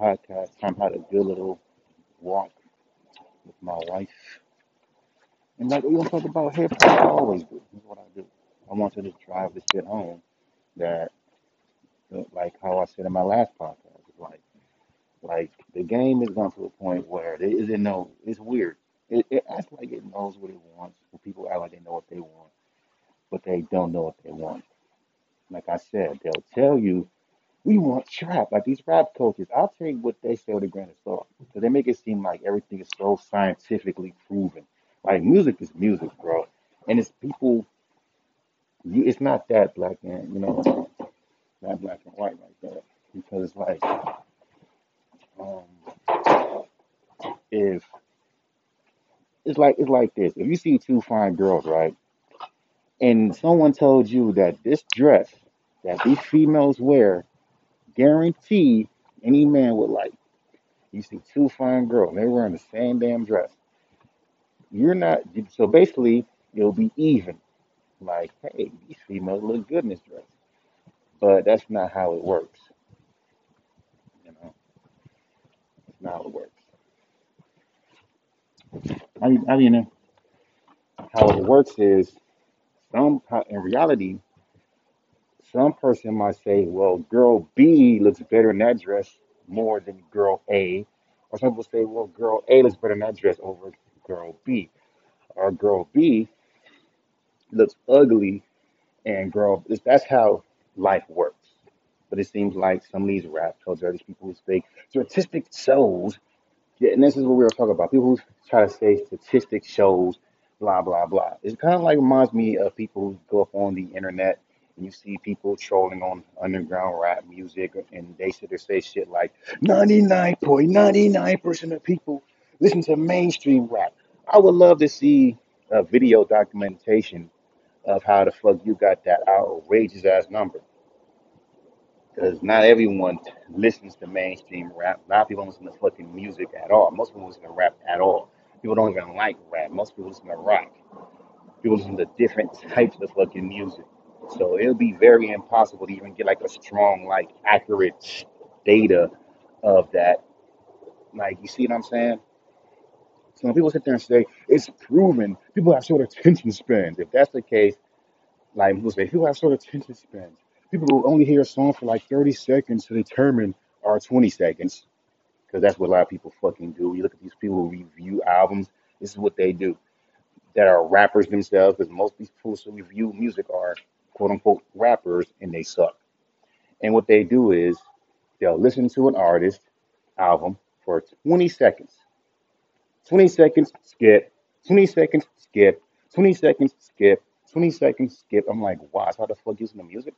podcast. I'm had a good little walk with my wife. And like we all talk about hip hop, I always do. This is what I do. I want to just drive this shit home that, like how I said in my last podcast, like the game has gone to a point where there isn't no, it's weird. It acts like it knows what it wants. People act like they know what they want, but they don't know what they want. Like I said, they'll tell you, we want trap. Like these rap coaches, I'll take what they say with a grain of salt. Because they make it seem like everything is so scientifically proven. Like music is music, bro. And it's people, it's not that black and, you know, not black and white like that. Because it's like, it's like this. If you see two fine girls, right, and someone told you that this dress that these females wear, guarantee any man would like. You see two fine girls, they're wearing the same damn dress. You're not, so basically, it'll be even. Like, hey, these females look good in this dress. But that's not how it works. You know? That's not how it works. I mean, how it works is, in reality, some person might say, well, girl B looks better in that dress more than girl A. Or some people say, well, girl A looks better in that dress over girl B. Or girl B looks ugly and girl... That's how life works. But it seems like some of these rap culture, these people who fake statistic shows... Yeah, and this is what we were talking about. People who try to say statistics shows, blah, blah, blah. It kind of like reminds me of people who go up on the internet and you see people trolling on underground rap music and they sit there say shit like 99.99% of people listen to mainstream rap. I would love to see a video documentation of how the fuck you got that outrageous ass number. Because not everyone listens to mainstream rap. A lot of people don't listen to fucking music at all. Most people listen to rap at all. People don't even like rap. Most people listen to rock. People listen to different types of fucking music. So it'll be very impossible to even get like a strong, like accurate data of that. Like, you see what I'm saying? So when people sit there and say, it's proven people have short attention spans. If that's the case, like people say, people have short attention spans. People will only hear a song for like 30 seconds to determine our 20 seconds. Because that's what a lot of people fucking do. You look at these people who review albums. This is what they do. That are rappers themselves. Because most of these people who review music are quote unquote rappers and they suck. And what they do is they'll listen to an artist's album for 20 seconds. 20 seconds, skip. 20 seconds, skip. 20 seconds, skip. 20 seconds, skip. I'm like, wow, that's how the fuck you listen to music?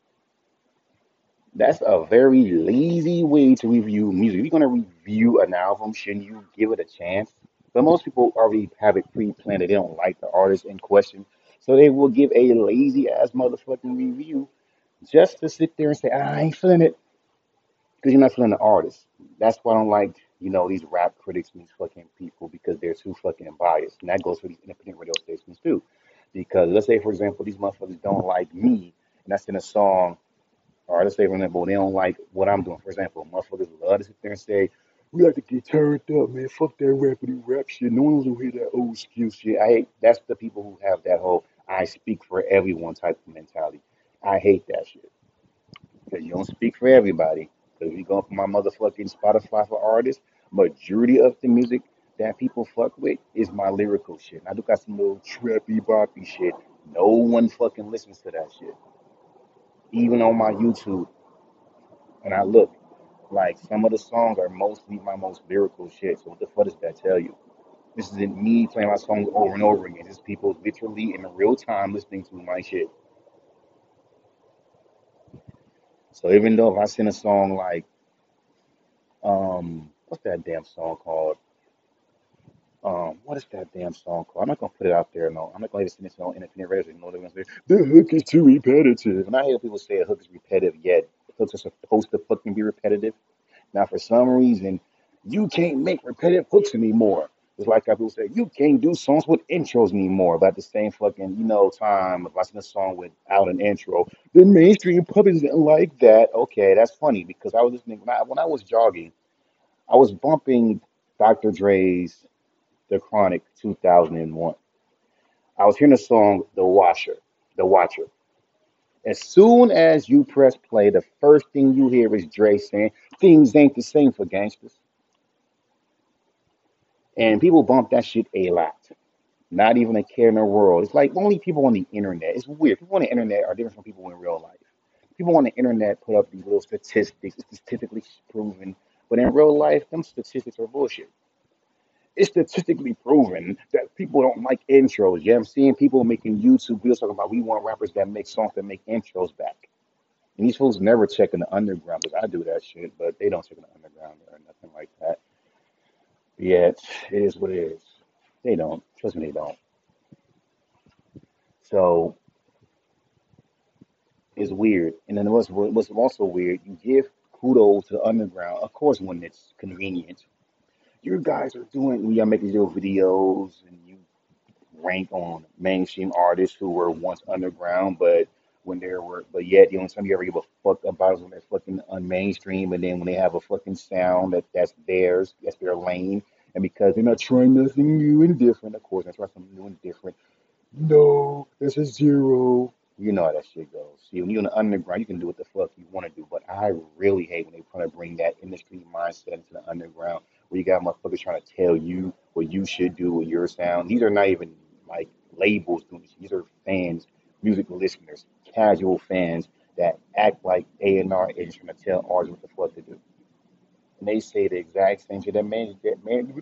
That's a very lazy way to review music. If you're going to review an album, shouldn't you give it a chance? But most people already have it pre-planned. They don't like the artist in question. So they will give a lazy-ass motherfucking review just to sit there and say, I ain't feeling it. Because you're not feeling the artist. That's why I don't like, you know, these rap critics and these fucking people because they're too fucking biased. And that goes for these independent radio stations too. Because let's say, for example, these motherfuckers don't like me. And that's in a song. Or let's say, for example, they don't like what I'm doing. For example, motherfuckers love to sit there and say, we like to get turned up, man. Fuck that rappity rap shit. No one's gonna hear that old excuse shit. I hate, that's the people who have that whole I speak for everyone type of mentality. I hate that shit. Because you don't speak for everybody. Because if you go for my motherfucking Spotify for artists, majority of the music that people fuck with is my lyrical shit. And I do got some little trappy, boppy shit. No one fucking listens to that shit. Even on my YouTube, and I look, like, some of the songs are mostly my most lyrical shit. So what the fuck does that tell you? This isn't me playing my songs over and over again. It's people literally in real time listening to my shit. So even though if I send a song like, what's that damn song called? What is that damn song called? I'm not going to put it out there. No, I'm not going to even send it on independent radio. You know what they're going to say? The hook is too repetitive. And I hear people say a hook is repetitive, yet hooks are supposed to fucking be repetitive. Now, for some reason, you can't make repetitive hooks anymore. It's like how people say, you can't do songs with intros anymore. But at the same fucking, you know, time, if I sing a song without an intro, the mainstream public didn't like that. Okay, that's funny because I was listening, when I was jogging, I was bumping Dr. Dre's The Chronic 2001. I was hearing the song The Watcher. As soon as you press play, the first thing you hear is Dre saying, "Things ain't the same for gangsters." And people bump that shit a lot. Not even a care in the world. It's like only people on the internet. It's weird. People on the internet are different from people in real life. People on the internet put up these little statistics. It's statistically proven. But in real life, them statistics are bullshit. It's statistically proven that people don't like intros. Yeah, I'm seeing people making YouTube videos talking about we want rappers that make songs that make intros back. And these fools never check in the underground, because I do that shit, but they don't check in the underground or nothing like that. Yeah, it is what it is. They don't. Trust me, they don't. So it's weird. And then what's also weird, you give kudos to the underground, of course, when it's convenient. You guys are doing, y'all make these little videos and you rank on mainstream artists who were once underground, but yet the only time you ever give a fuck about is when they're fucking unmainstream, and then when they have a fucking sound that's theirs, that's their lane, and because they're not trying nothing new and different, of course, they're trying something new and different. No, this is zero. You know how that shit goes. See, when you're in the underground, you can do what the fuck you want to do, but I really hate when they try to bring that industry mindset into the underground, where you got motherfuckers trying to tell you what you should do with your sound. These are not even like labels doing this. These are fans, music listeners, casual fans that act like A&R agents trying to tell artists what the fuck to do. And they say the exact same shit. That man,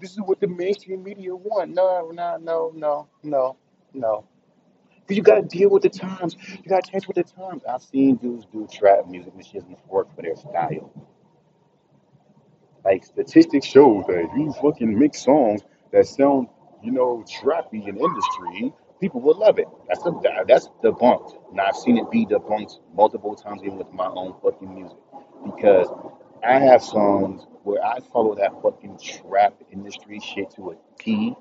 this is what the mainstream media want. No. Because you got to deal with the times. You got to change with the times. I've seen dudes do trap music, which doesn't work for their style. Like, statistics show that if you fucking make songs that sound, trappy in industry, people will love it. That's debunked. Now, I've seen it be debunked multiple times, even with my own fucking music. Because I have songs where I follow that fucking trap industry shit to a T,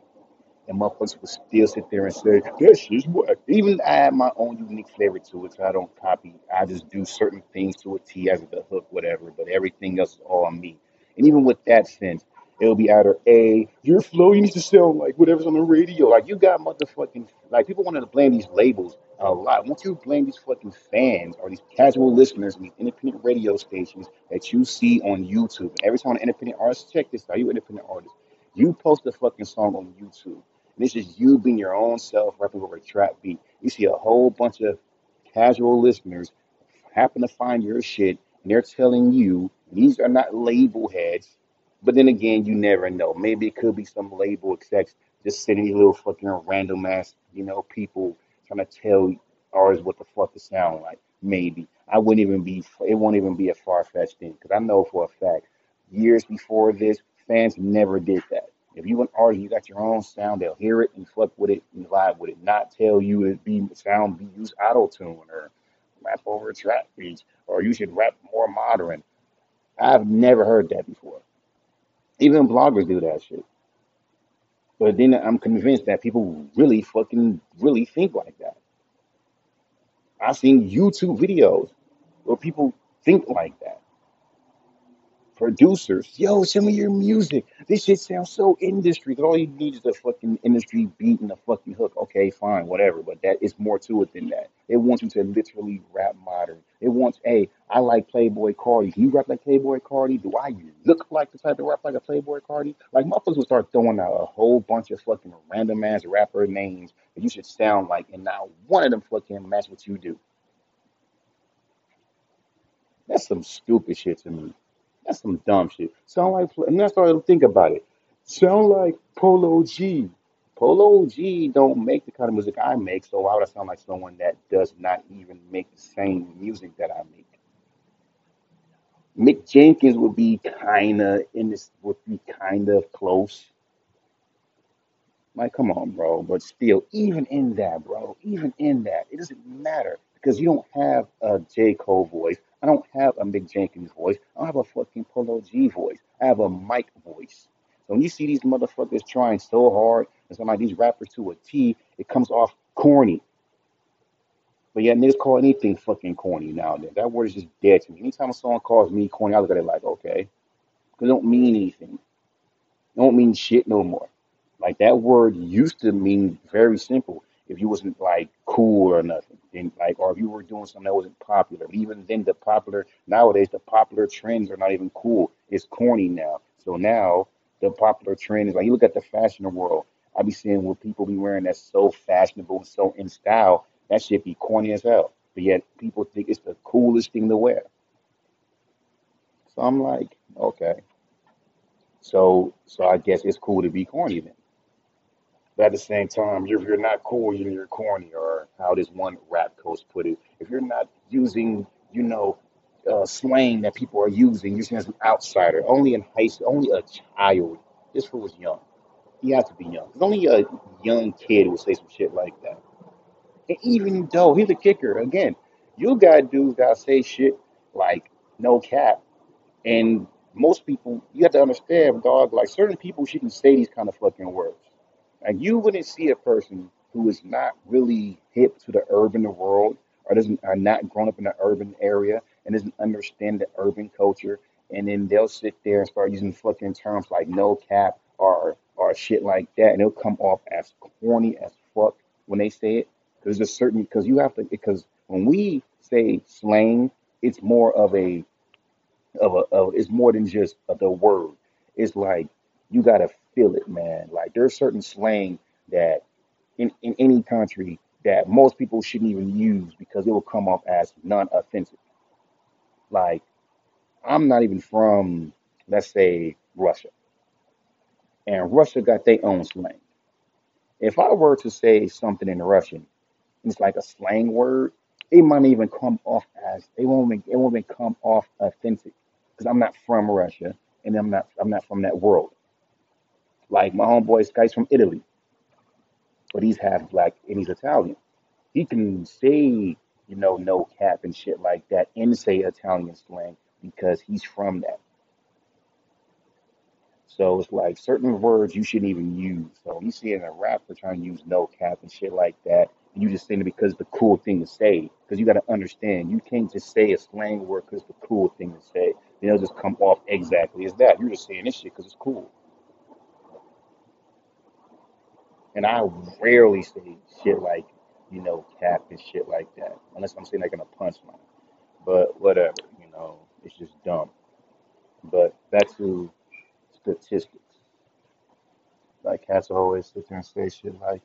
and motherfuckers will still sit there and say, this is what. Even I have my own unique flavor to it, so I don't copy. I just do certain things to a T as the hook, whatever, but everything else is all on me. And even with that sense, it'll be either A, your flow, you need to sound like whatever's on the radio. Like, you got motherfucking, like, people want to blame these labels a lot. Once you blame these fucking fans or these casual listeners and these independent radio stations that you see on YouTube. And every time an independent artist, check this out, you independent artist, you post a fucking song on YouTube. And it's just you being your own self rapping over a trap beat. You see a whole bunch of casual listeners happen to find your shit, and they're telling you, these are not label heads, but then again, you never know. Maybe it could be some label execs just sending you little fucking random ass, people trying to tell artists what the fuck to sound like. Maybe. It won't even be a far-fetched thing, because I know for a fact, years before this, fans never did that. If you an artist, you got your own sound, they'll hear it and fuck with it and vibe with it, not tell you it be use auto-tune or rap over a trap beat, or you should rap more modern. I've never heard that before. Even bloggers do that shit. But then I'm convinced that people really fucking really think like that. I've seen YouTube videos where people think like that. Producers, yo, send me your music. This shit sounds so industry. All you need is a fucking industry beat and a fucking hook. Okay, fine, whatever. But that is more to it than that. It wants you to literally rap modern. It wants, hey, I like Playboy Cardi. Can you rap like Playboy Cardi? Do I look like the type to rap like a Playboy Cardi? Like, motherfuckers will start throwing out a whole bunch of fucking random ass rapper names that you should sound like, and not one of them fucking match what you do. That's some stupid shit to me. That's some dumb shit. Sound like, and that's all I think about it. Sound like Polo G. Polo G don't make the kind of music I make, so why would I sound like someone that does not even make the same music that I make? Mick Jenkins would be kind of close. Like, come on, bro. But still, even in that, it doesn't matter, because you don't have a J. Cole voice. I don't have a Mick Jenkins voice. I don't have a fucking Polo G voice. I have a Mike voice. So when you see these motherfuckers trying so hard, and some like these rappers to a T, it comes off corny. But yeah, niggas call anything fucking corny now and then. That word is just dead to me. Anytime a song calls me corny, I look at it like, okay, They don't mean anything. They don't mean shit no more. Like, that word used to mean very simple. If you wasn't, like, cool or nothing, then, like, or if you were doing something that wasn't popular. But even then, nowadays, the popular trends are not even cool. It's corny now. So now, the popular trend is, like, you look at the fashion world. I be seeing what people be wearing that's so fashionable, so in style. That shit be corny as hell. But yet, people think it's the coolest thing to wear. So I'm like, okay. So I guess it's cool to be corny then. But at the same time, if you're not cool, you're corny, or how this one rap coach put it. If you're not using, slang that people are using, you're seen as an outsider. Only in high school, only a child. This fool was young. He has to be young. Because only a young kid would say some shit like that. And even though, here's the kicker. Again, you got dudes that say shit like, no cap. And most people, you have to understand, dog, like, certain people shouldn't say these kind of fucking words. Like, you wouldn't see a person who is not really hip to the urban world, or are not grown up in the urban area, and doesn't understand the urban culture, and then they'll sit there and start using fucking terms like no cap or shit like that, and it'll come off as corny as fuck when they say it. Because when we say slang, it's more of it's more than just the word. It's like, you got to feel it, man. Like, there's certain slang that in any country that most people shouldn't even use because it will come off as non-offensive. Like, I'm not even from, let's say, Russia. And Russia got their own slang. If I were to say something in Russian, it's like a slang word, it won't even come off authentic because I'm not from Russia and I'm not from that world. Like, my homeboy Sky's from Italy, but he's half black and he's Italian. He can say, no cap and shit like that and say Italian slang because he's from that. So it's like certain words you shouldn't even use. So you see in a rapper trying to use no cap and shit like that, and you just saying it because it's the cool thing to say. Because you got to understand, you can't just say a slang word because it's the cool thing to say. Then it'll just come off exactly as that. You're just saying this shit because it's cool. And I rarely say shit like, cap and shit like that. Unless I'm saying like in a punchline. But whatever, it's just dumb. But back to statistics. Like, cats always sit there and say shit like,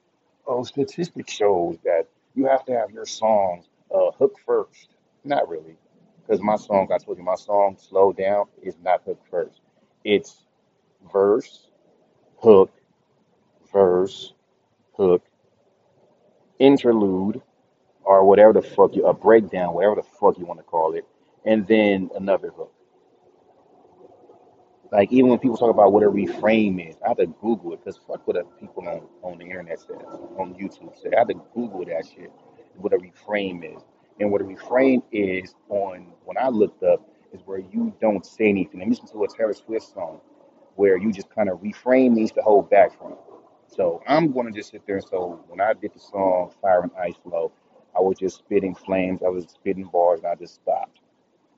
oh, statistics shows that you have to have your songs hook first. Not really. Because I told you, my song, Slow Down, is not hook first. It's verse, hook, verse, hook, interlude, or whatever the fuck a breakdown, whatever the fuck you want to call it, and then another hook. Like, even when people talk about what a reframe is, I have to Google it, because fuck what the people on the internet says, on YouTube say. I have to Google that shit, what a reframe is. And what a reframe is, when I looked up, is where you don't say anything. And listen to a Taylor Swift song, where you just kind of reframe means to hold back from it. So I'm going to just sit there. And so when I did the song Fire and Ice Flow, I was just spitting flames. I was spitting bars, and I just stopped.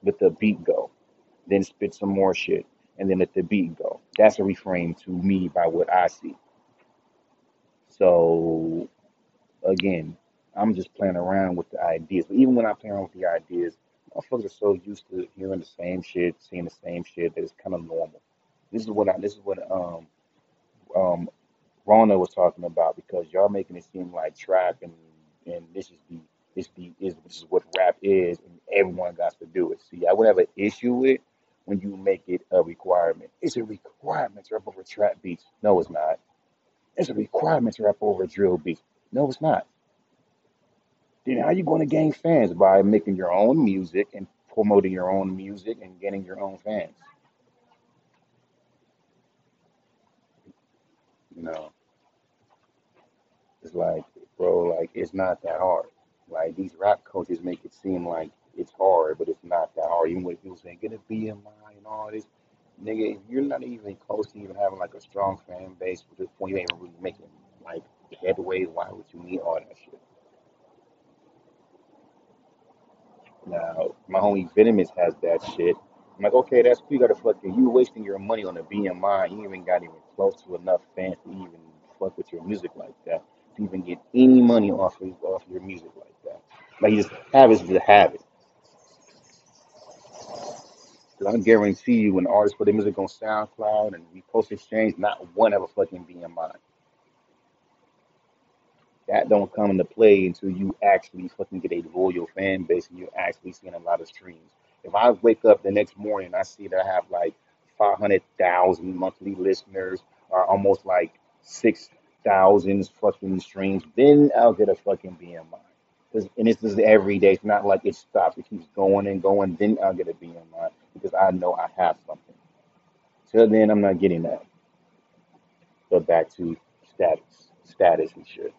Let the beat go. Then spit some more shit, and then let the beat go. That's a reframe to me by what I see. So, again, I'm just playing around with the ideas. But even when I play around with the ideas, motherfuckers are so used to hearing the same shit, seeing the same shit, that it's kind of normal. This is what Rona was talking about, because y'all making it seem like trap and this is what rap is, and everyone got to do it. See, I would have an issue with it when you make it a requirement. It's a requirement to rap over trap beats. No, it's not. It's a requirement to rap over drill beats. No, it's not. Then how you going to gain fans? By making your own music and promoting your own music and getting your own fans. No. It's like, bro, like, it's not that hard. Like, these rap coaches make it seem like it's hard, but it's not that hard. Even when people saying, get a BMI and all this, nigga, if you're not even close to even having, like, a strong fan base at this point, you ain't really making, like, headway. Why would you need all that shit? Now, my homie Venomous has that shit, I'm like, okay, that's cool. You got a fucking, you wasting your money on a BMI. You even got even close to enough fans to even fuck with your music like that, to even get any money off your music like that. Like, you just have it to have it. Because I guarantee you, when artists put their music on SoundCloud and we post exchange, not one ever fucking BMI. That don't come into play until you actually fucking get a loyal fan base and you're actually seeing a lot of streams. If I wake up the next morning and I see that I have like 500,000 monthly listeners or almost like 6,000 fucking streams, then I'll get a fucking BMI. And this is every day. It's not like it stops. It keeps going and going. Then I'll get a BMI because I know I have something. Till then, I'm not getting that. So back to status and shit.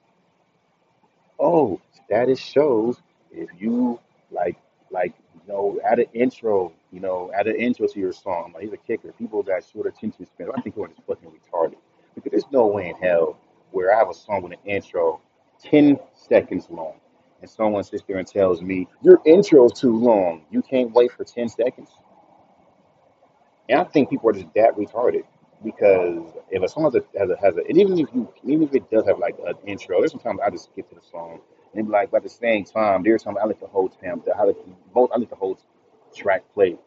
Oh, status shows if you like, you know, add an intro to your song. Like, he's a kicker. People got short attention span. I think we're just fucking retarded because there's no way in hell where I have a song with an intro 10 seconds long. And someone sits there and tells me, your intro's too long. You can't wait for 10 seconds. And I think people are just that retarded. Because if a song has a and even if it does have like an intro, there's sometimes I just skip to the song. And like by the same time, there's something I like to hold time. I like to hold track play.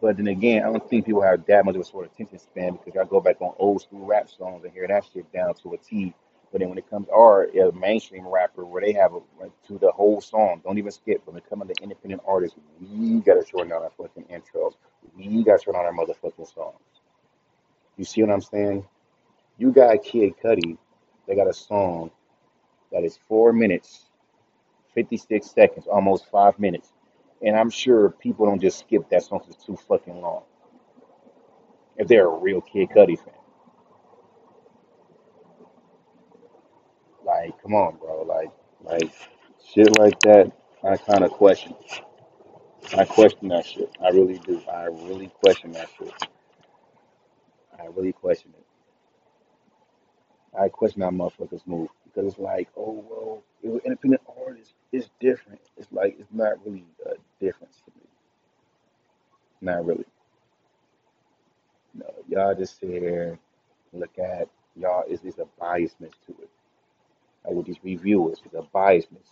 But then again, I don't think people have that much of a sort of attention span because I go back on old school rap songs and hear that shit down to a T. But then when it comes to a mainstream rapper where they have to the whole song, don't even skip. When it comes to independent artists, we got to shorten out our fucking intros. We got to shorten out our motherfucking songs. You see what I'm saying? You got Kid Cudi. They got a song that is 4 minutes, 56 seconds, almost 5 minutes. And I'm sure people don't just skip that song because it's too fucking long. If they're a real Kid Cudi fan. Like, come on, bro. Like, shit like that, I kind of question. I question that shit. I really do. I really question that shit. I really question it. I question how motherfuckers move. Because it's like, oh, well, it was independent artists. It's different. It's like, it's not really a difference to me. Not really. No, y'all just sit here, look at, y'all, it's a biasness to it. Like with these reviewers, it's a biasness.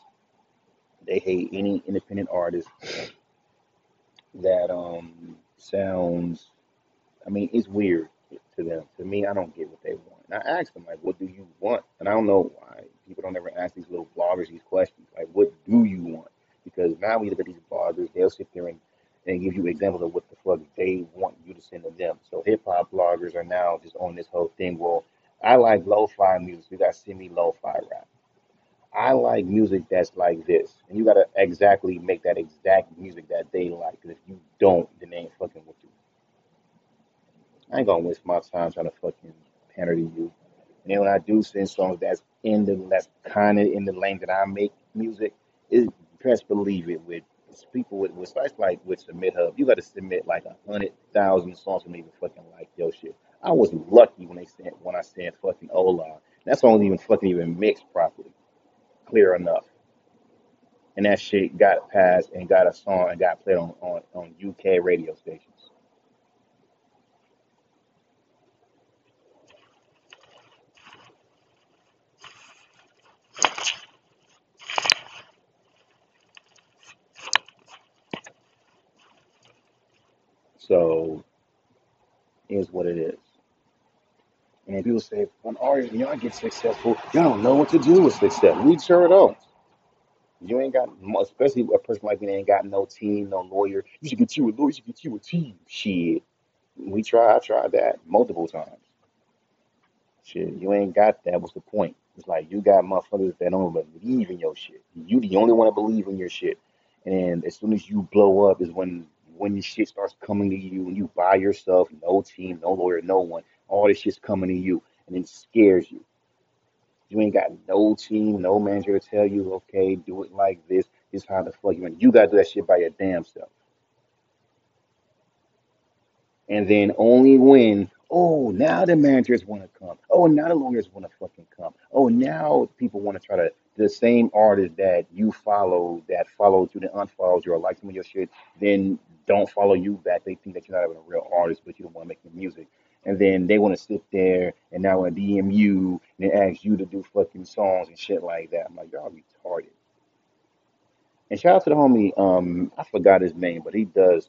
They hate any independent artist that sounds. I mean, it's weird to them. To me, I don't get what they want. And I ask them, like, what do you want? And I don't know why people don't ever ask these little bloggers these questions. Like, what do you want? Because now we look at these bloggers, they'll sit there and give you examples of what the fuck they want you to send to them. So hip-hop bloggers are now just on this whole thing. Well, I like lo-fi music. You gotta send me lo-fi rap. I like music that's like this, and you gotta exactly make that exact music that they like. Cause if you don't, then they ain't fucking with you. I ain't gonna waste my time trying to fucking pander to you. And then when I do send songs that's kind of in the lane that I make music, is best believe it with people with sites like with Submit Hub, you gotta submit like 100,000 songs for me to fucking like your shit. I was lucky when I sent fucking Ola. That's only even fucking even mixed properly, clear enough. And that shit got passed and got a song and got played on UK radio stations. So, is what it is. And then people say, when artists, y'all get successful, y'all don't know what to do with success. We sure don't. You ain't got, especially a person like me ain't got no team, no lawyer. You should get you a lawyer, you should get you a team. Shit. I tried that multiple times. Shit, you ain't got that. What's the point? It's like, you got motherfuckers that don't believe in your shit. You the only one that believe in your shit. And as soon as you blow up is when this shit starts coming to you and you by yourself, no team, no lawyer, no one, all this shit's coming to you and it scares you. You ain't got no team, no manager to tell you, okay, do it like this. This is how the fuck you want. You got to do that shit by your damn self. And then only when Oh, now the managers want to come. Oh, now the lawyers want to fucking come. Oh, now people want to try to, the same artist that you follow, that followed you, that unfollows you or likes some of your shit, then don't follow you back. They think that you're not even a real artist, but you don't want to make your music. And then they want to sit there and now want to DM you and ask you to do fucking songs and shit like that. I'm like, y'all retarded. And shout out to the homie, I forgot his name, but he does,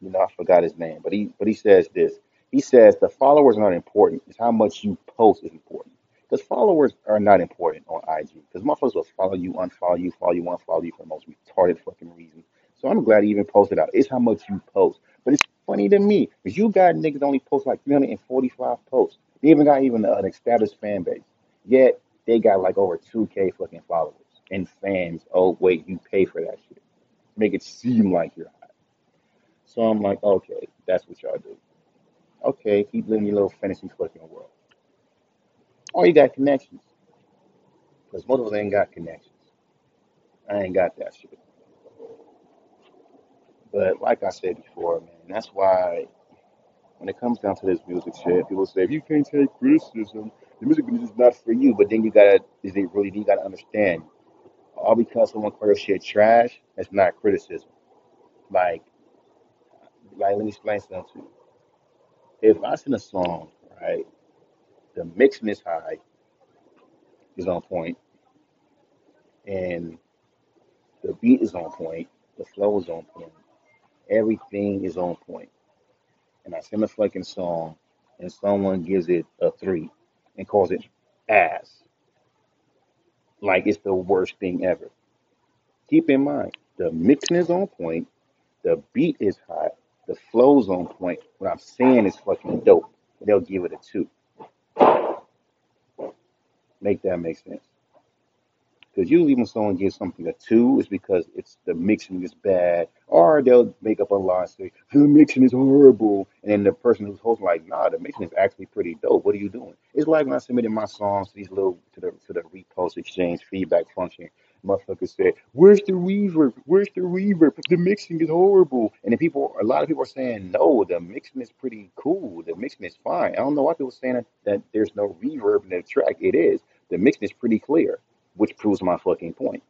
you know, I forgot his name, but he says this. He says the followers are not important. It's how much you post is important. Because followers are not important on IG. Because motherfuckers will follow you, unfollow you, follow you, unfollow you for the most retarded fucking reason. So I'm glad he even posted out. It's how much you post. But it's funny to me, because you got niggas only post like 345 posts. They even got an established fan base. Yet, they got like over 2K fucking followers and fans. Oh, wait, you pay for that shit. Make it seem like you're hot. So I'm like, okay, that's what y'all do. Okay, keep living your little fantasy fucking world. Or you got connections. Because most of us ain't got connections. I ain't got that shit. But like I said before, man, that's why when it comes down to this music shit, people say, if you can't take criticism, the music business is not for you. But then you gotta understand, all because someone calls your shit trash, that's not criticism. Like let me explain something to you. If I sing a song, right, the mixing is high, is on point, and the beat is on point, the flow is on point, everything is on point. And I send a fucking song, and someone gives it a 3 and calls it ass, like it's the worst thing ever. Keep in mind, the mixing is on point, the beat is hot, the flow's on point. What I'm saying is fucking dope. They'll give it a 2. Make that make sense. Because usually when someone gives something a 2, it's because it's the mixing is bad, or they'll make up a lie and say, the mixing is horrible, and then the person who's hosting like, nah, the mixing is actually pretty dope. What are you doing? It's like when I submitted my songs to these little to the repost exchange feedback function. Motherfuckers said, where's the reverb? Where's the reverb? The mixing is horrible. And then a lot of people are saying, no, the mixing is pretty cool. The mixing is fine. I don't know why people are saying that there's no reverb in the track. It is. The mixing is pretty clear, which proves my fucking point.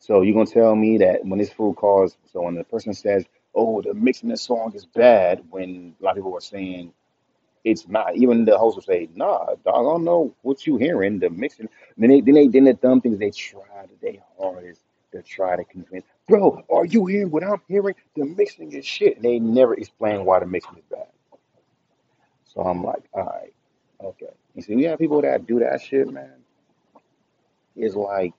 So you're going to tell me that when this fool calls, so when the person says, oh, the mixing this song is bad, when a lot of people are saying, it's not. Even the host will say, nah, dog, I don't know what you hearing, the mixing. And then the dumb things, they try to convince, bro, are you hearing what I'm hearing? The mixing is shit. And they never explain why the mixing is bad. So I'm like, all right, okay. You see, we have people that do that shit, man. It's like,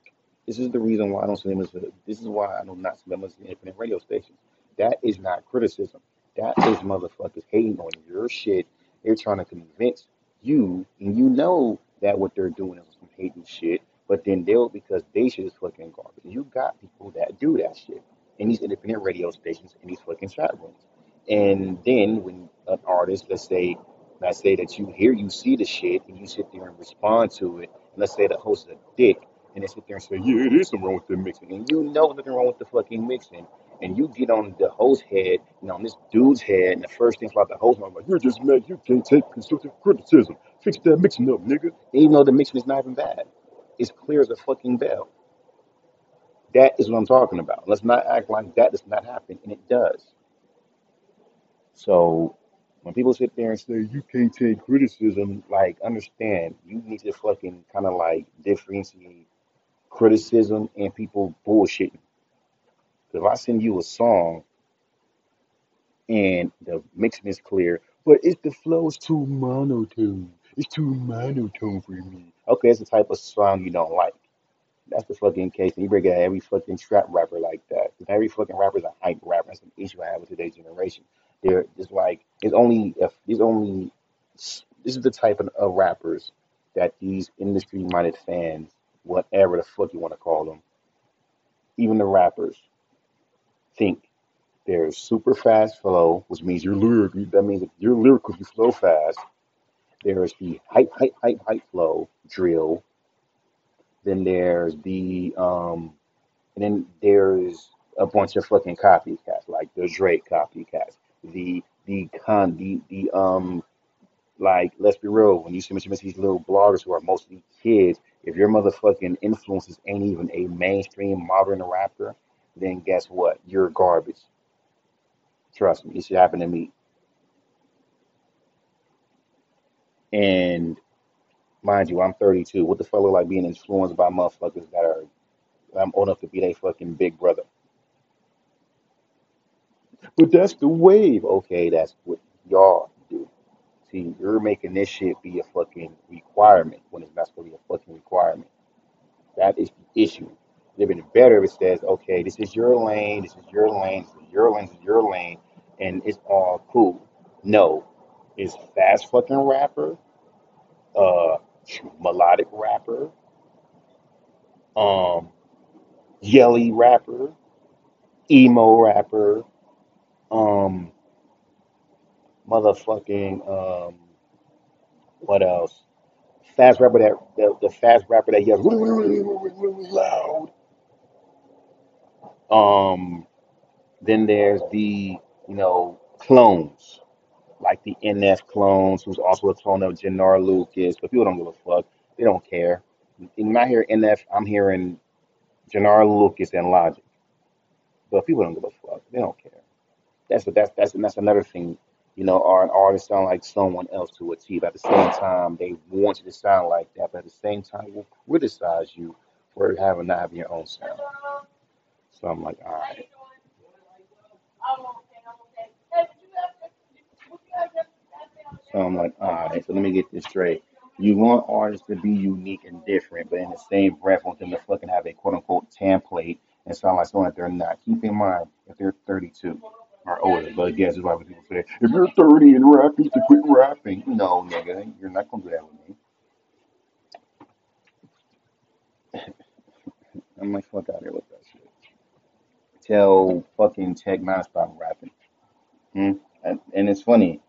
this is the reason why I don't submit. This is why I do not submit to independent radio stations. That is not criticism. That is motherfuckers hating on your shit. They're trying to convince you, and you know that what they're doing is some hating shit, but then because they shit is fucking garbage. And you got people that do that shit in these independent radio stations, in these fucking chat rooms. And then when an artist, let's say that you see the shit, and you sit there and respond to it, and let's say the host is a dick, and they sit there and say, yeah, there's something wrong with the mixing, and you know nothing wrong with the fucking mixing. And you get on the host's head, and on this dude's head, and the first thing's about the host, I'm like, you're just mad, you can't take constructive criticism. Fix that mixing up, nigga. And even though the mixing is not even bad, it's clear as a fucking bell. That is what I'm talking about. Let's not act like that does not happen, and it does. So when people sit there and say, you can't take criticism, like, understand, you need to fucking kind of like differentiate criticism and people bullshitting. If I send you a song and the mixing is clear, but the flow is too monotone. It's too monotone for me. Okay, it's the type of song you don't like. That's the fucking case. And you break out every fucking trap rapper like that. Every fucking rapper is a hype rapper. That's an issue I have with today's generation. They're just like, this is the type of rappers that these industry-minded fans, whatever the fuck you want to call them, even the rappers, think there's super fast flow, which means your lyrical flow fast. There's the hype flow drill. Then there's the and then there's a bunch of fucking copycats, like the Drake copycats, like, let's be real, when you see these little bloggers who are mostly kids, if your motherfucking influences ain't even a mainstream modern rapper, then guess what? You're garbage. Trust me, it should happen to me. And mind you, I'm 32. What the fuck look like being influenced by motherfuckers that are, I'm old enough to be their fucking big brother? But that's the wave. Okay, that's what y'all do. See, you're making this shit be a fucking requirement when it's not supposed to be a fucking requirement. That is the issue. It would have been better if it says, okay, this is your lane, this is your lane, this is your lane, this is your lane, and it's all cool. No, it's fast fucking rapper, melodic rapper, yelly rapper, emo rapper, what else? Fast rapper that the fast rapper that yells really loud. Then there's the clones, like the NF clones, who's also a clone of Jannar Lucas, but people don't give a fuck. They don't care. When I hear NF, I'm hearing Jannar Lucas and Logic. But people don't give a fuck. They don't care. That's another thing. Are an artist sound like someone else to achieve. At the same time, they want you to sound like that, but at the same time, will criticize you for not having your own sound. So I'm like, all right. So let me get this straight. You want artists to be unique and different, but in the same breath, want them to fucking have a quote-unquote template and sound like someone that they're not. Keep in mind, if they're 32 or older, but yes, that's why people say, if you're 30 and rap, you should quit rapping. No, nigga, you're not going to do that with me. I'm like, fuck out of here with that shit. Tell fucking Tech Nine stop rapping. And it's funny.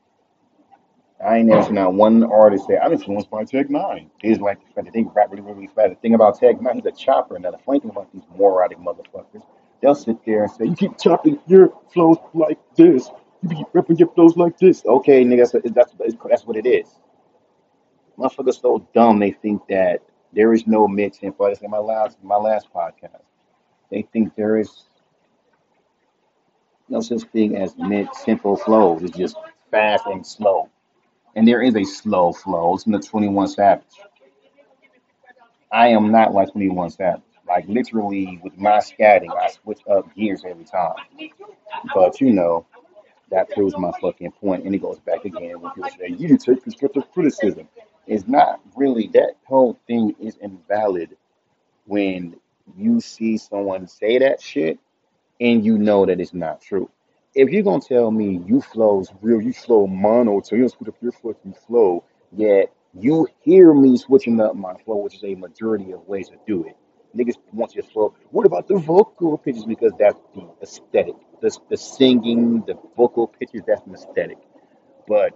I ain't never seen not one artist say, I'm influenced by Tech Nine. It's like the fact that they rap really, really fast. The thing about Tech Nine, he's a chopper. Now, the funny thing about these moronic motherfuckers, they'll sit there and say, you keep chopping your flows like this. You keep ripping your flows like this. Okay, nigga, that's what it is. Motherfuckers so dumb, they think that there is no mixing. But I said my last podcast, they think there is no such thing as mid-tempo flows. It's just fast and slow. And there is a slow flow. It's in the 21 Savage. I am not like 21 Savage. Like, literally, with my scatting, I switch up gears every time. But, that proves my fucking point. And it goes back again when people say, you didn't take constructive criticism. It's not really, that whole thing is invalid when you see someone say that shit and you know that it's not true. If you're going to tell me you flow's real, you flow mono, so you don't switch up your fucking flow, yet you hear me switching up my flow, which is a majority of ways to do it. Niggas want your flow. What about the vocal pitches? Because that's the aesthetic. The singing, the vocal pitches, that's an aesthetic. But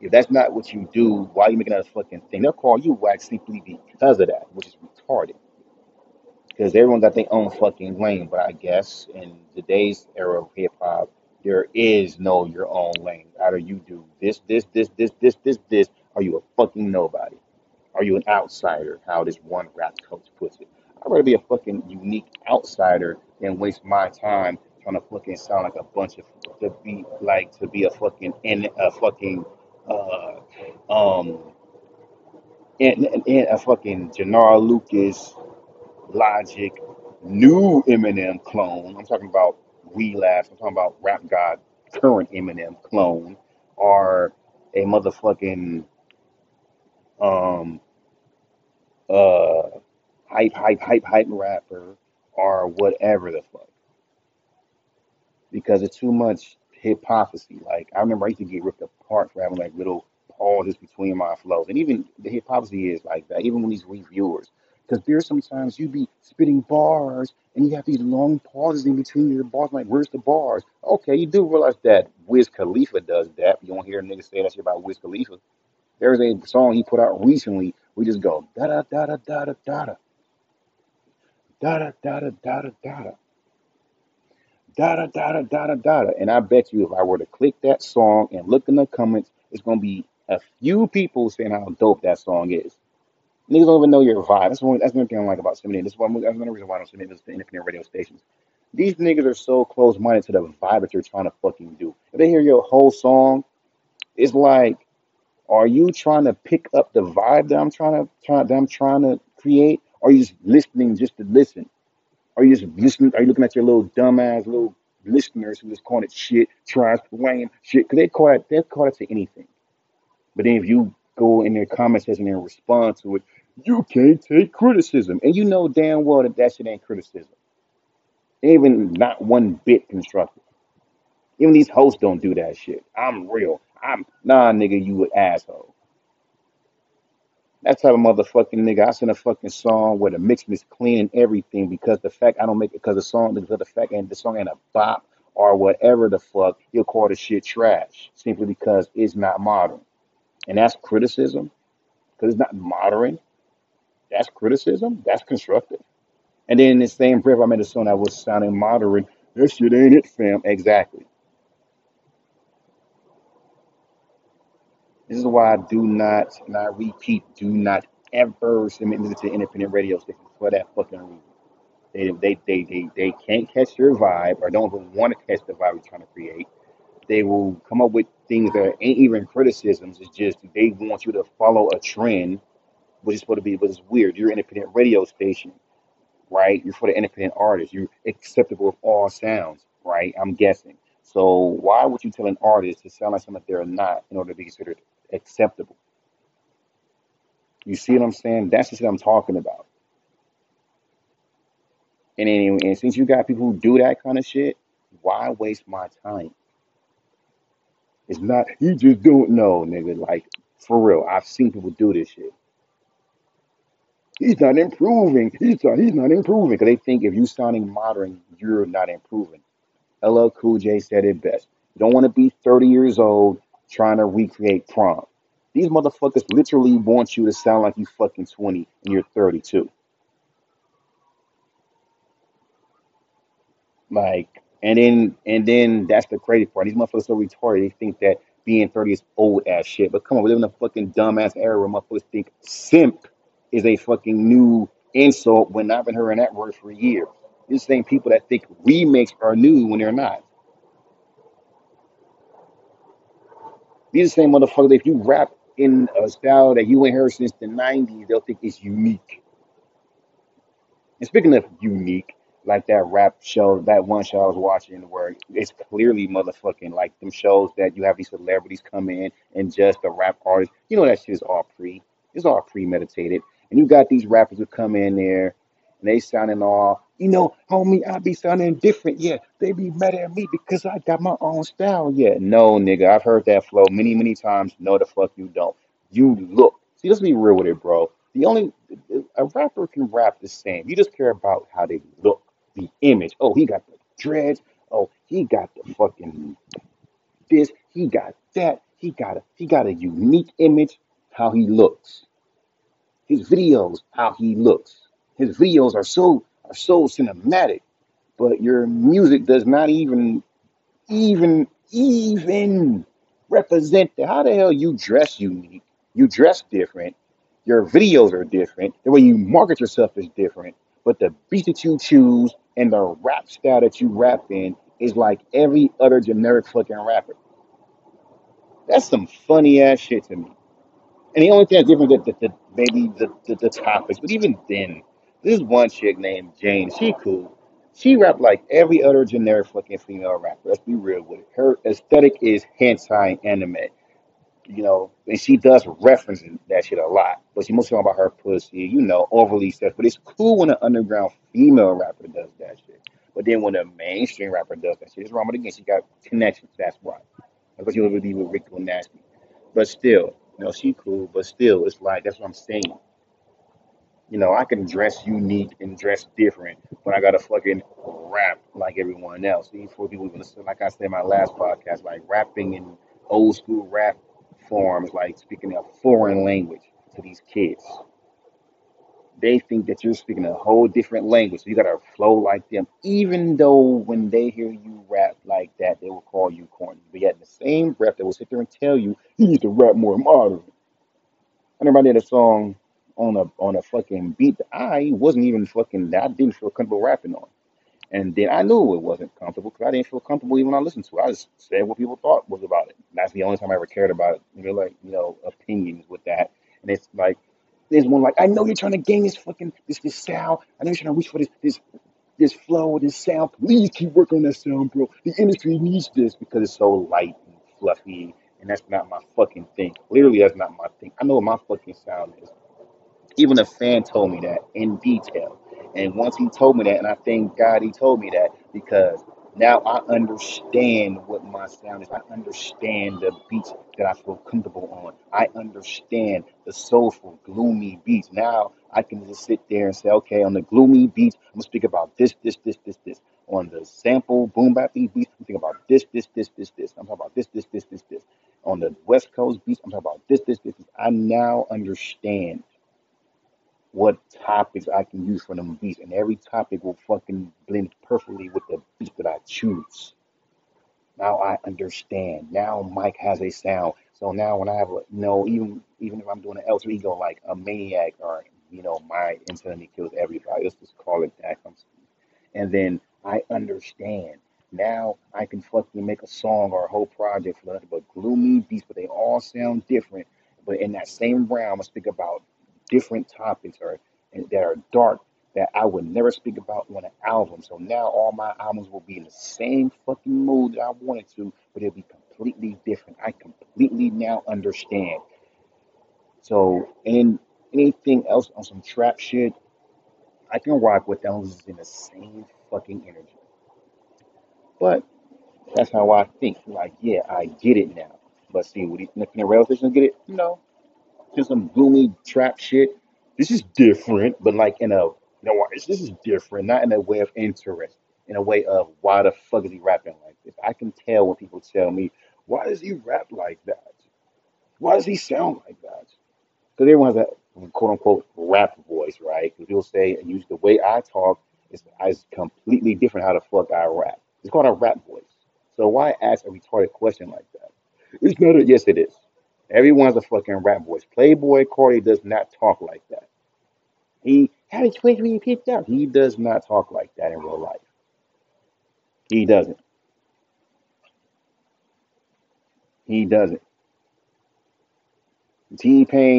if that's not what you do, why are you making that a fucking thing? They'll call you whack simply because of that, which is retarded. Because everyone got their own fucking lane. But I guess in today's era of hip hop, there is no your own lane. Either you do this, or you a fucking nobody. Are you an outsider? How this one rap coach puts it. I'd rather be a fucking unique outsider than waste my time trying to fucking sound like a bunch of to be a fucking Jannar Lucas, Logic, new Eminem clone. I'm talking about relapse. I'm talking about rap god current Eminem clone, or a motherfucking hype rapper or whatever the fuck, because it's too much hypocrisy. Like, I remember I used to get ripped apart for having like little pauses between my flows, and even the hypocrisy is like that, even when these reviewers, because there's sometimes you be spitting bars and you have these long pauses in between your bars. I'm like, where's the bars? Okay, you do realize that Wiz Khalifa does that. You don't hear niggas say that shit about Wiz Khalifa. There's a song he put out recently. We just go da da da da da da da da da da da da da. da da da da da da. And I bet you, if I were to click that song and look in the comments, it's gonna be a few people saying how dope that song is. Niggas don't even know your vibe. That's one thing I like about Submit. That's another reason why I don't submit this to independent radio stations. These niggas are so close-minded to the vibe that you're trying to fucking do. If they hear your whole song, it's like, are you trying to pick up the vibe that I'm trying to create? Or are you just listening just to listen? Are you just listening? Are you looking at your little dumbass little listeners who just calling it shit, trash, lame shit? Because they call it to anything. But then if you go in their comment section and respond to it, you can't take criticism. And you know damn well that shit ain't criticism. Even not one bit constructive. Even these hosts don't do that shit. I'm real. Nah, nigga, you an asshole. That type of motherfucking nigga. I sent a fucking song where the mix is clean and everything because the fact I don't make it because the song ain't a bop or whatever the fuck, you'll call the shit trash simply because it's not modern. And that's criticism because it's not modern. That's criticism. That's constructive. And then in the same breath, I made a song that was sounding moderate. That shit ain't it, fam. Exactly. This is why I do not, and I repeat, do not ever submit music to independent radio stations for that fucking reason. They can't catch your vibe or don't even want to catch the vibe you're trying to create. They will come up with things that ain't even criticisms. It's just they want you to follow a trend, which is supposed to be, but it's weird. You're an independent radio station. Right, you're for the independent artist. You're acceptable of all sounds, right? I'm guessing. So why would you tell an artist to sound like something they're not in order to be considered acceptable? You see what I'm saying? That's the shit I'm talking about. And since you got people who do that kind of shit, why waste my time? It's not, you just don't know, nigga. Like, for real, I've seen people do this shit. He's not improving. He's not improving. Because they think if you're sounding modern, you're not improving. LL Cool J said it best. You don't want to be 30 years old trying to recreate prom. These motherfuckers literally want you to sound like you fucking 20 and you're 32. Like, and then that's the crazy part. These motherfuckers are retarded. They think that being 30 is old ass shit. But come on, we live in a fucking dumbass era where motherfuckers think simp is a fucking new insult when I've been hearing that word for years. These same people that think remakes are new when they're not. These same motherfuckers, if you rap in a style that you ain't heard since the 90s, they'll think it's unique. And speaking of unique, like that rap show, that one show I was watching where it's clearly motherfucking like them shows that you have these celebrities come in and just the rap artist. You know that shit is all It's all premeditated. And you got these rappers who come in there and they sounding all, you know, homie, I be sounding different. Yeah, they be mad at me because I got my own style. Yeah, no, nigga, I've heard that flow many, many times. No, the fuck you don't. You look. See, let's be real with it, bro. A rapper can rap the same. You just care about how they look, the image. Oh, he got the dreads. Oh, he got the fucking this. He got that. He got a unique image, how he looks. His videos, how he looks. His videos are so cinematic, but your music does not even represent that. How the hell you dress unique? You dress different. Your videos are different. The way you market yourself is different. But the beat that you choose and the rap style that you rap in is like every other generic fucking rapper. That's some funny ass shit to me. And the only thing that's different is that maybe the topics. But even then, this one chick named Jane, she cool. She rapped like every other generic fucking female rapper. Let's be real with it. Her aesthetic is hentai and anime. You know, and she does reference that shit a lot. But she mostly talking about her pussy, you know, overly stuff. But it's cool when an underground female rapper does that shit. But then when a mainstream rapper does that shit, it's wrong. But again, she got connections. That's why. That's what you would be with Rick and Nasty. But still. No, she cool, but still, it's like, that's what I'm saying. You know, I can dress unique and dress different, but I gotta fucking rap like everyone else. These four people, like I said in my last podcast, like rapping in old school rap forms, like speaking a foreign language to these kids. they think that you're speaking a whole different language. You gotta flow like them, even though when they hear you rap like that, they will call you corny. But yet, in the same breath, they will sit there and tell you, you need to rap more modern. I never did a song on a fucking beat that I wasn't even fucking, that I didn't feel comfortable rapping on. And then I knew it wasn't comfortable because I didn't feel comfortable even when I listened to it. I just said what people thought was about it. And that's the only time I ever cared about it. You know, like, you know, opinions with that. And it's like, there's one like, I know you're trying to gain this fucking, this sound. I know you're trying to reach for this flow, this sound. Please keep working on that sound, bro. The industry needs this because it's so light and fluffy. And that's not my fucking thing. Literally, that's not my thing. I know what my fucking sound is. Even a fan told me that in detail. And once he told me that, and I thank God he told me that, because now I understand what my sound is. I understand the beats that I feel comfortable on. I understand the soulful, gloomy beats. Now I can just sit there and say, okay, on the gloomy beats, I'm going to speak about this. On the sample, boom bap beats, I'm thinking about this. I'm talking about this. On the West Coast beats, I'm talking about this. I now understand what topics I can use for them beats, and every topic will fucking blend perfectly with the beat that I choose. Now I understand. Now Mike has a sound. So now when I have a, you know, even if I'm doing an alter ego like a maniac, or, you know, my insanity kills everybody, let's just call it that. And then I understand. Now I can fucking make a song or a whole project for nothing but gloomy beats, but they all sound different. But in that same round, let's think about different topics that are dark that I would never speak about on an album. So now all my albums will be in the same fucking mood that I wanted to, but it'll be completely different. I completely now understand. So, and anything else on some trap shit, I can rock with those in the same fucking energy. But that's how I think. Like, yeah, I get it now. But see, would the rail station get it? No. Just some gloomy trap shit. This is different, but like in a, you know, this is different, not in a way of interest, in a way of why the fuck is he rapping like this? I can tell when people tell me, why does he rap like that? Why does he sound like that? Because everyone has a quote unquote rap voice, right? Because people say, and use the way I talk is completely different how the fuck I rap. It's called a rap voice. So why ask a retarded question like that? It's not a, yes, it is. Everyone's a fucking rap voice. Playboy Cardi does not talk like that. He does not talk like that in real life. He doesn't. T-Pain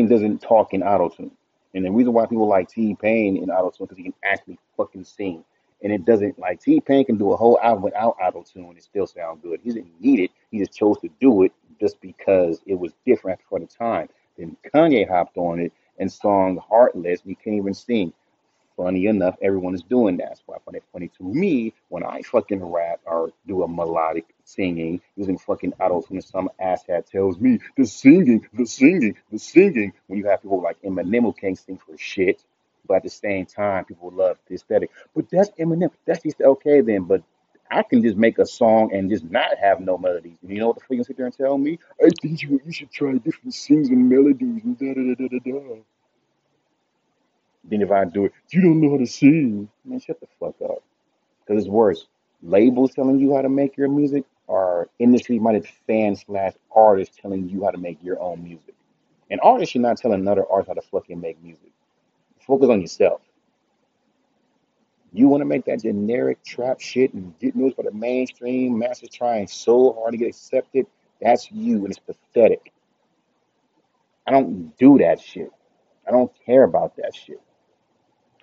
doesn't talk in autotune. And the reason why people like T-Pain in autotune is because he can actually fucking sing. And it doesn't, like, T-Pain can do a whole album without autotune and it still sound good. He didn't need it. He just chose to do it just because it was different for the time. Then Kanye hopped on it and sung Heartless, and he can't even sing. Funny enough, everyone is doing that. That's why I find it funny to me when I fucking rap or do a melodic singing using fucking autotune. Some asshat tells me the singing. When you have people like Eminem who can't sing for shit, but at the same time, people love the aesthetic. But that's Eminem. That's just okay then. But I can just make a song and just not have no melodies. You know what the fuck you sit there and tell me? I think you should try different things and melodies and da-da-da-da-da-da. Then if I do it, you don't know how to sing. Man, shut the fuck up. Because it's worse. Labels telling you how to make your music, or industry-minded fans/artists telling you how to make your own music. An artist should not tell another artist how to fucking make music. Focus on yourself. You want to make that generic trap shit and get noticed by the mainstream, masses trying so hard to get accepted, that's you, and it's pathetic. I don't do that shit. I don't care about that shit.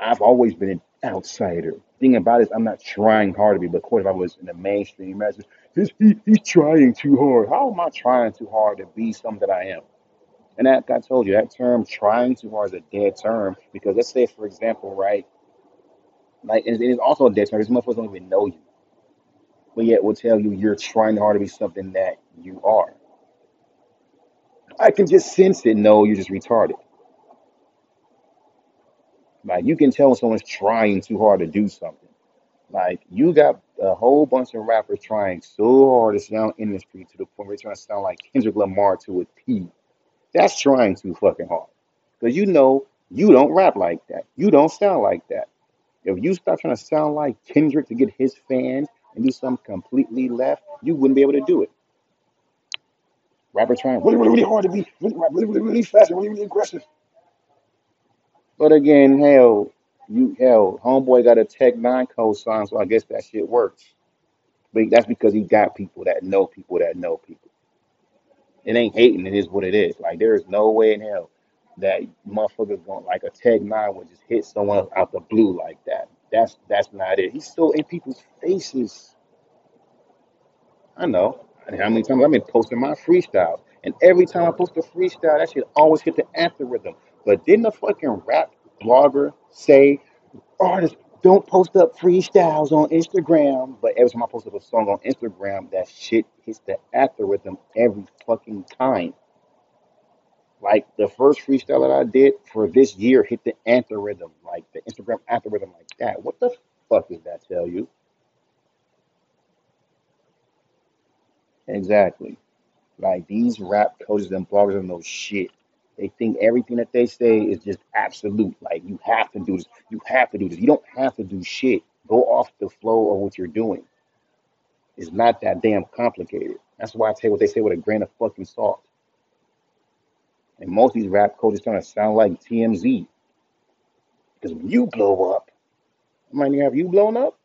I've always been an outsider. The thing about it is I'm not trying hard to be, but of course if I was in the mainstream, masses, he's trying too hard. How am I trying too hard to be something that I am? And that, I told you, that term, trying too hard, is a dead term, because let's say, for example, right, like, and it's also a dead term. These motherfuckers don't even know you. But yet will tell you you're trying hard to be something that you are. I can just sense it. No, you're just retarded. Like, you can tell when someone's trying too hard to do something. Like, you got a whole bunch of rappers trying so hard to sound industry to the point where they're trying to sound like Kendrick Lamar to a T. That's trying too fucking hard. Because you know You don't rap like that. You don't sound like that. If you start trying to sound like Kendrick to get his fans and do something completely left, you wouldn't be able to do it. Rappers trying really, really, really hard to be really fast and really, really aggressive. But again, homeboy got a Tech Nine co-sign, so I guess that shit works. But that's because he got people that know people that know people. It ain't hating, it is what it is. Like, there is no way in hell that motherfuckers going like a Tech Nine would just hit someone out the blue like that. That's not it. He's still in people's faces. I know. And how many times I've been posting my freestyles. And every time I post a freestyle, that shit always hit the anthem rhythm. But didn't the fucking rap blogger say, artists, don't post up freestyles on Instagram? But every time I post up a song on Instagram, that shit hits the anthem rhythm every fucking time. Like, the first freestyle that I did for this year hit the anthem rhythm, like the Instagram anthem rhythm, like that. What the fuck does that tell you? Exactly. Like, these rap coaches and bloggers don't know shit. They think everything that they say is just absolute. Like, you have to do this. You have to do this. You don't have to do shit. Go off the flow of what you're doing. It's not that damn complicated. That's why I take what they say with a grain of fucking salt. And most of these rap coaches trying to sound like TMZ. Because when you blow up, I mean, have you blown up?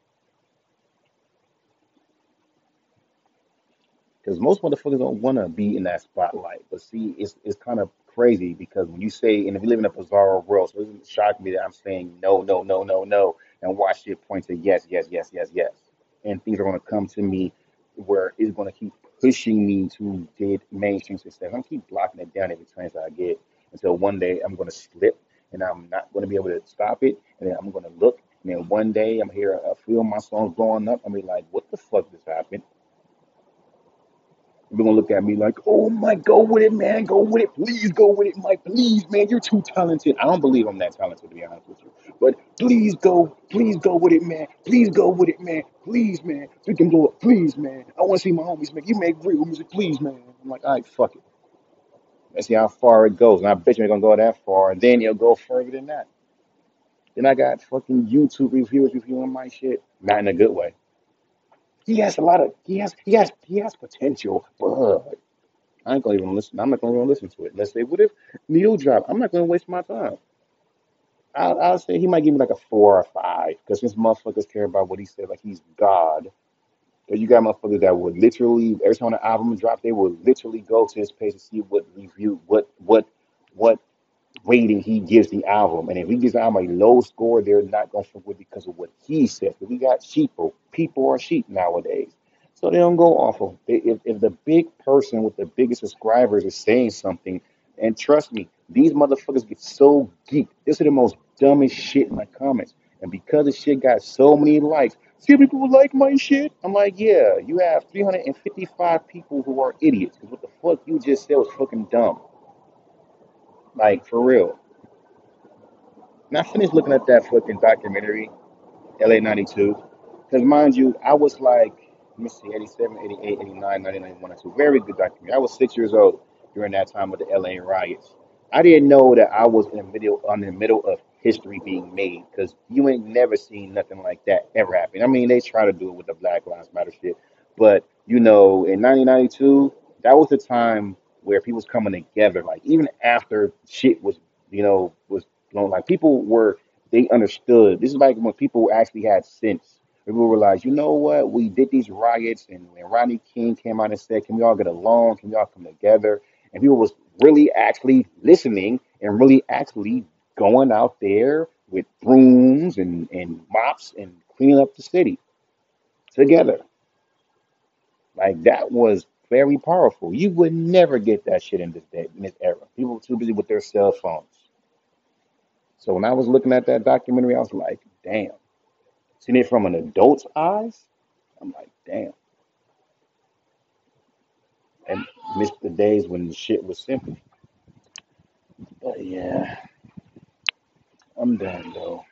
Because most motherfuckers don't want to be in that spotlight. But see, it's kind of crazy because when you say, and if you live in a bizarre world, so it doesn't shock me that I'm saying no, no, no, no, no, and watch shit point to yes, yes, yes, yes, yes. And things are going to come to me where it's going to keep pushing me to get mainstream success. I'm going to keep blocking it down every chance I get until one day I'm going to slip and I'm not going to be able to stop it. And then I'm going to look, and then one day I'm here, a few of my songs blowing up. I'm going to be like, what the fuck just happened? You're going to look at me like, oh, Mike, go with it, man. Go with it. Please go with it, Mike. Please, man. You're too talented. I don't believe I'm that talented, to be honest with you. But please go. Please go with it, man. Please go with it, man. Please, man. So we can blow up. Please, man. I want to see my homies make. You make real music. Please, man. I'm like, all right, fuck it. Let's see how far it goes. And I bet you it's going to go that far. And then it'll go further than that. Then I got fucking YouTube reviewers reviewing my shit. Not in a good way. He has potential, but I ain't gonna even listen. I'm not gonna even listen to it. Let's say, what if needle drop? I'm not gonna waste my time. I'll say he might give me like a 4 or 5, because since motherfuckers care about what he said, like he's God. But you got motherfuckers that would literally every time the album dropped, they would literally go to his page to see what review, what rating he gives the album. And if he gives the album a low score, they're not going to fuck with it because of what he said. But we got sheeple. People are sheep nowadays. So they don't go off of it. If the big person with the biggest subscribers is saying something, and trust me, these motherfuckers get so geeked. This is the most dumbest shit in my comments. And because this shit got so many likes, see how many people like my shit? I'm like, yeah, you have 355 people who are idiots. Because what the fuck you just said was fucking dumb. Like, for real. And I finished looking at that fucking documentary, LA 92. Because, mind you, I was like, let me see, 87, 88, 89, 90, 91, 92. Very good documentary. I was 6 years old during that time of the LA riots. I didn't know that I was in the middle of history being made. Because you ain't never seen nothing like that ever happen. I mean, they try to do it with the Black Lives Matter shit. But, you know, in 1992, that was the time where people was coming together, like even after shit was, you know, was blown, like they understood. This is like when people actually had sense. People realized, you know what, we did these riots, and when Rodney King came out and said, can we all get along? Can we all come together? And people was really actually listening and really actually going out there with brooms and mops and cleaning up the city together. Like, that was very powerful. You would never get that shit in this era. People were too busy with their cell phones. So when I was looking at that documentary, I was like, damn. Seeing it from an adult's eyes, I'm like, damn. And missed the days when the shit was simple. But yeah, I'm done though.